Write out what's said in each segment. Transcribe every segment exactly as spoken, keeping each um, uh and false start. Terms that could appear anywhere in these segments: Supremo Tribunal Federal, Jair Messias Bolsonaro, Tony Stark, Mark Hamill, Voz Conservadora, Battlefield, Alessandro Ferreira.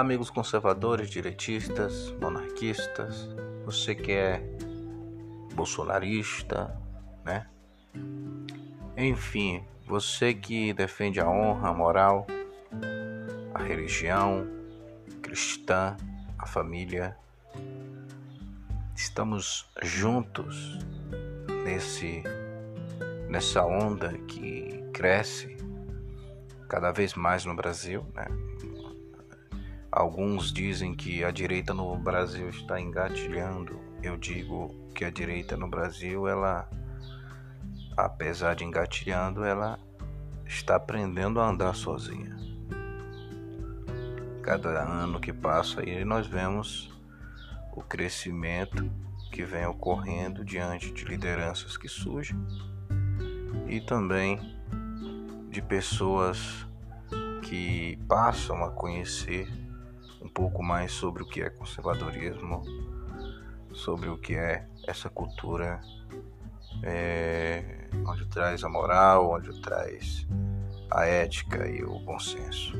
Olá, amigos conservadores, direitistas, monarquistas, você que é bolsonarista, né? Enfim, você que defende a honra, a moral, a religião cristã, a família. Estamos juntos nesse, nessa onda que cresce cada vez mais no Brasil, né? Alguns dizem que a direita no Brasil está engatilhando. Eu digo que a direita no Brasil, ela, apesar de engatilhando, ela está aprendendo a andar sozinha. Cada ano que passa aí nós vemos o crescimento que vem ocorrendo diante de lideranças que surgem e também de pessoas que passam a conhecer um pouco mais sobre o que é conservadorismo, sobre o que é essa cultura é, onde traz a moral, onde traz a ética e o bom senso.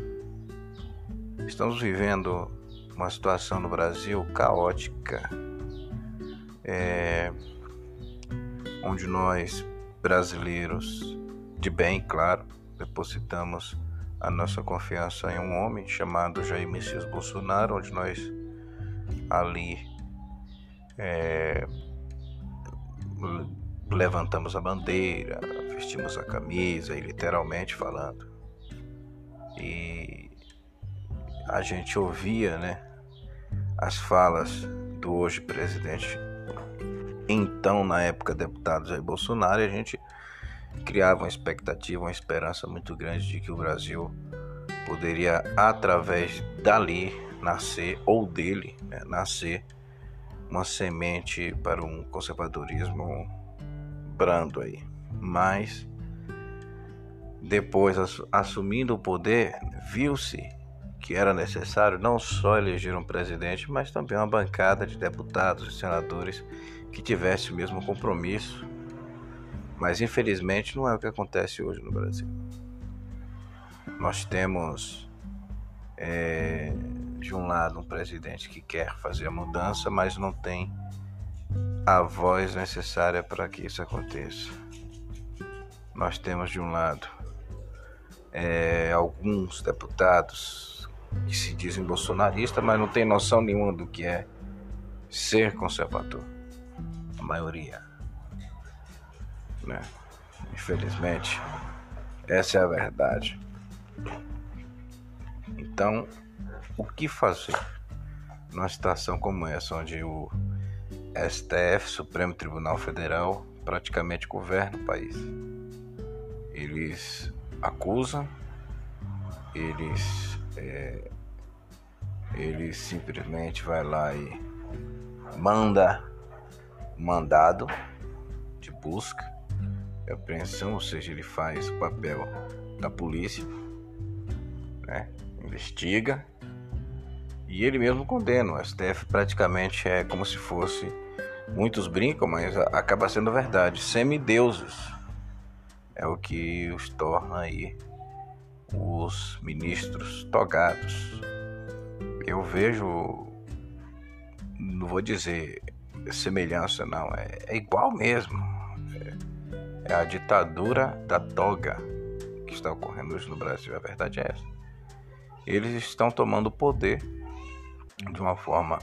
Estamos vivendo uma situação no Brasil caótica, é, onde nós, brasileiros de bem, claro, depositamos a nossa confiança em um homem chamado Jair Messias Bolsonaro, onde nós ali é, levantamos a bandeira, vestimos a camisa, e literalmente falando. E a gente ouvia, né, as falas do hoje presidente, então na época deputado Jair Bolsonaro, e a gente criava uma expectativa, uma esperança muito grande de que o Brasil poderia, através dali, nascer, ou dele, né, nascer uma semente para um conservadorismo brando aí. Mas, depois, assumindo o poder, viu-se que era necessário não só eleger um presidente, mas também uma bancada de deputados e senadores que tivesse o mesmo compromisso. Mas, infelizmente, não é o que acontece hoje no Brasil. Nós temos, é, de um lado, um presidente que quer fazer a mudança, mas não tem a voz necessária para que isso aconteça. Nós temos, de um lado, é, alguns deputados que se dizem bolsonaristas, mas não tem noção nenhuma do que é ser conservador. A maioria, né? Infelizmente, essa é a verdade. Então, o que fazer numa situação como essa, onde o S T F, Supremo Tribunal Federal, praticamente governa o país? Eles acusam, eles é, eles simplesmente vai lá e manda mandado de busca, apreensão, ou seja, ele faz o papel da polícia, né? Investiga e ele mesmo condena. O S T F praticamente é como se fosse, muitos brincam, mas acaba sendo verdade, semideuses é o que os torna aí os ministros togados. Eu vejo, não vou dizer semelhança não, é, é igual mesmo. É a ditadura da toga que está ocorrendo hoje no Brasil, a verdade é essa. Eles estão tomando o poder de uma forma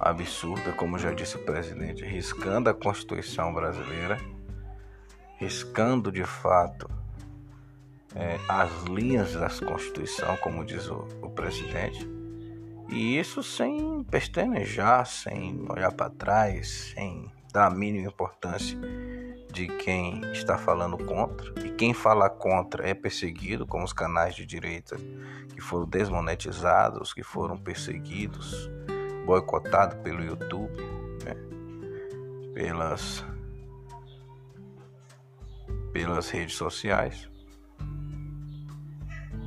absurda, como já disse o presidente, riscando a Constituição brasileira, riscando de fato é, as linhas da Constituição, como diz o, o presidente, e isso sem pestanejar, sem olhar para trás, sem dar a mínima importância de quem está falando contra, e quem fala contra é perseguido, como os canais de direita que foram desmonetizados, que foram perseguidos, boicotados pelo YouTube, né? pelas, pelas redes sociais.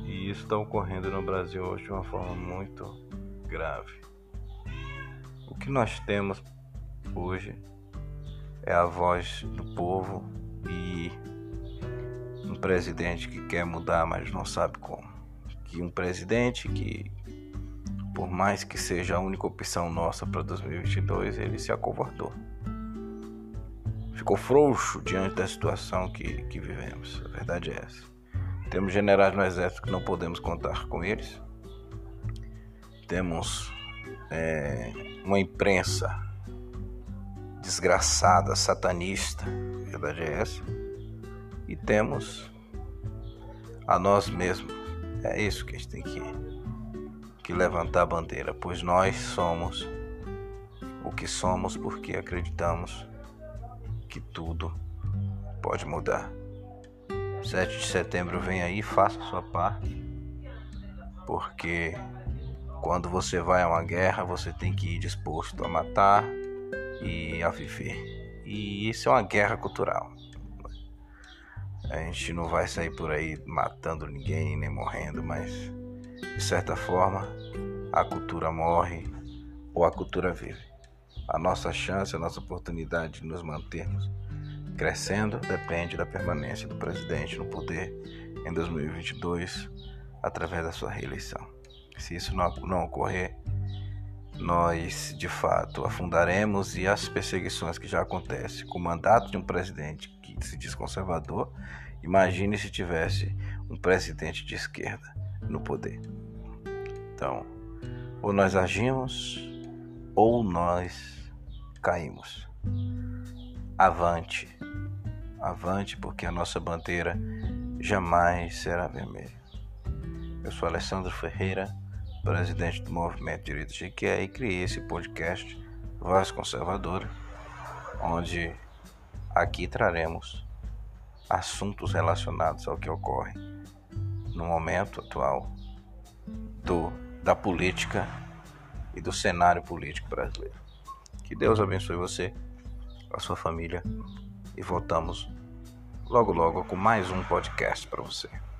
E isso está ocorrendo no Brasil hoje de uma forma muito grave. O que nós temos hoje é a voz do povo e um presidente que quer mudar, mas não sabe como. Que um presidente que por mais que seja a única opção nossa para dois mil e vinte e dois, ele se acovardou. Ficou frouxo diante da situação que, que vivemos, a verdade é essa. Temos generais no exército que não podemos contar com eles. Temos é, uma imprensa desgraçada, satanista, a verdade é essa. E temos a nós mesmos. É isso que a gente tem que, que levantar a bandeira, pois nós somos o que somos porque acreditamos que tudo pode mudar. sete de setembro vem aí, faça a sua parte, porque quando você vai a uma guerra, você tem que ir disposto a matar e a viver. E isso é uma guerra cultural. A gente não vai sair por aí matando ninguém, nem morrendo, mas de certa forma a cultura morre ou a cultura vive. A nossa chance, a nossa oportunidade de nos mantermos crescendo depende da permanência do presidente no poder em dois mil e vinte e dois através da sua reeleição. Se isso não, não ocorrer, nós de fato afundaremos, e as perseguições que já acontecem com o mandato de um presidente que se diz conservador, imagine se tivesse um presidente de esquerda no poder. Então, ou nós agimos ou nós caímos. Avante, avante, porque a nossa bandeira jamais será vermelha. Eu sou Alessandro Ferreira, presidente do Movimento Direitos de Quer, e criei esse podcast Voz Conservadora, onde aqui traremos assuntos relacionados ao que ocorre no momento atual do, da política e do cenário político brasileiro. Que Deus abençoe você, a sua família, e voltamos logo logo com mais um podcast para você.